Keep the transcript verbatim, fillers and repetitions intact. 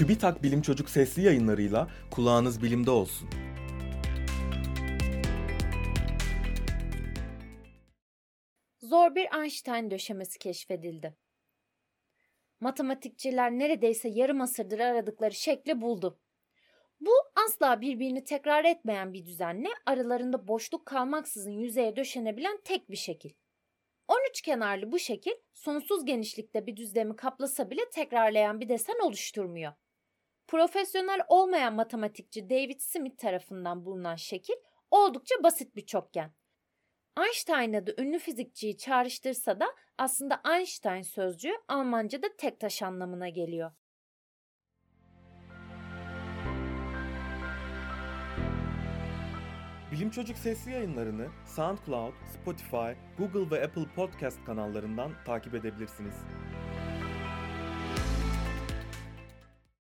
TÜBİTAK Bilim Çocuk sesli yayınlarıyla kulağınız bilimde olsun. Zor bir Einstein döşemesi keşfedildi. Matematikçiler neredeyse yarım asırdır aradıkları şekli buldu. Bu asla birbirini tekrar etmeyen bir düzenle aralarında boşluk kalmaksızın yüzeye döşenebilen tek bir şekil. on üç kenarlı bu şekil sonsuz genişlikte bir düzlemi kaplasa bile tekrarlayan bir desen oluşturmuyor. Profesyonel olmayan matematikçi David Smith tarafından bulunan şekil oldukça basit bir çokgen. Einstein'la da ünlü fizikçiyi çağrıştırsa da aslında Einstein sözcüğü Almanca'da tek taş anlamına geliyor. Bilim Çocuk sesli yayınlarını SoundCloud, Spotify, Google ve Apple Podcast kanallarından takip edebilirsiniz.